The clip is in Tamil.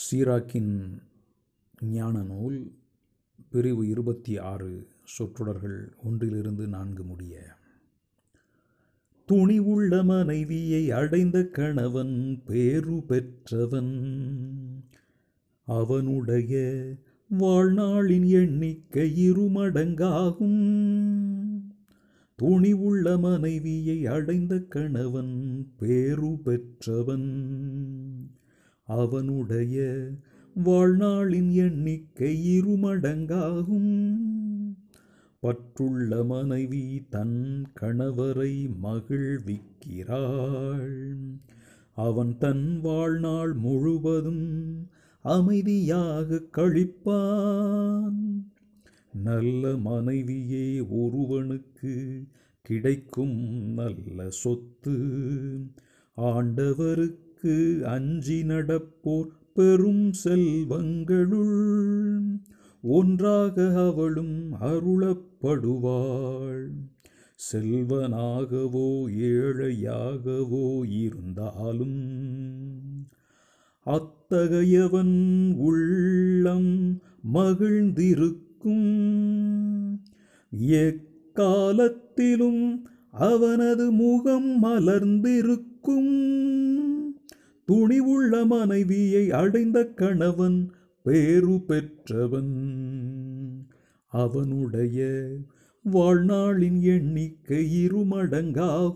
சீராக்கின் ஞான நூல் பிரிவு 26 சொற்றொடர்கள் 1-4 முடிய. துணிவுள்ள மனைவியை அடைந்த கணவன் பேறு பெற்றவன். அவனுடைய வாழ்நாளின் எண்ணிக்கை 2 மடங்காகும். துணிவுள்ள மனைவியை அடைந்த கணவன் பேறு பெற்றவன். அவனுடைய வாழ்நாளின் எண்ணிக்கை 2 மடங்காகும். பற்றுள்ள மனைவி தன் கணவரை மகிழ்விக்கிறாள். அவன் தன் வாழ்நாள் முழுவதும் அமைதியாக கழிப்பான். நல்ல மனைவியே ஒருவனுக்கு கிடைக்கும் நல்ல சொத்து. ஆண்டவருக்கு அஞ்சி நடப்போர் பெரும் செல்வங்களுள் ஒன்றாக அவளும் அருளப்படுவாள். செல்வனாகவோ ஏழையாகவோ இருந்தாலும் அத்தகையவன் உள்ளம் மகிழ்ந்திருக்கும். எக்காலத்திலும் அவனது முகம் மலர்ந்திருக்கும். துணிவுள்ள மனைவியை அடைந்த கணவன் பேறு பெற்றவன். அவனுடைய வாழ்நாளின் எண்ணிக்கை 2 மடங்காகும்.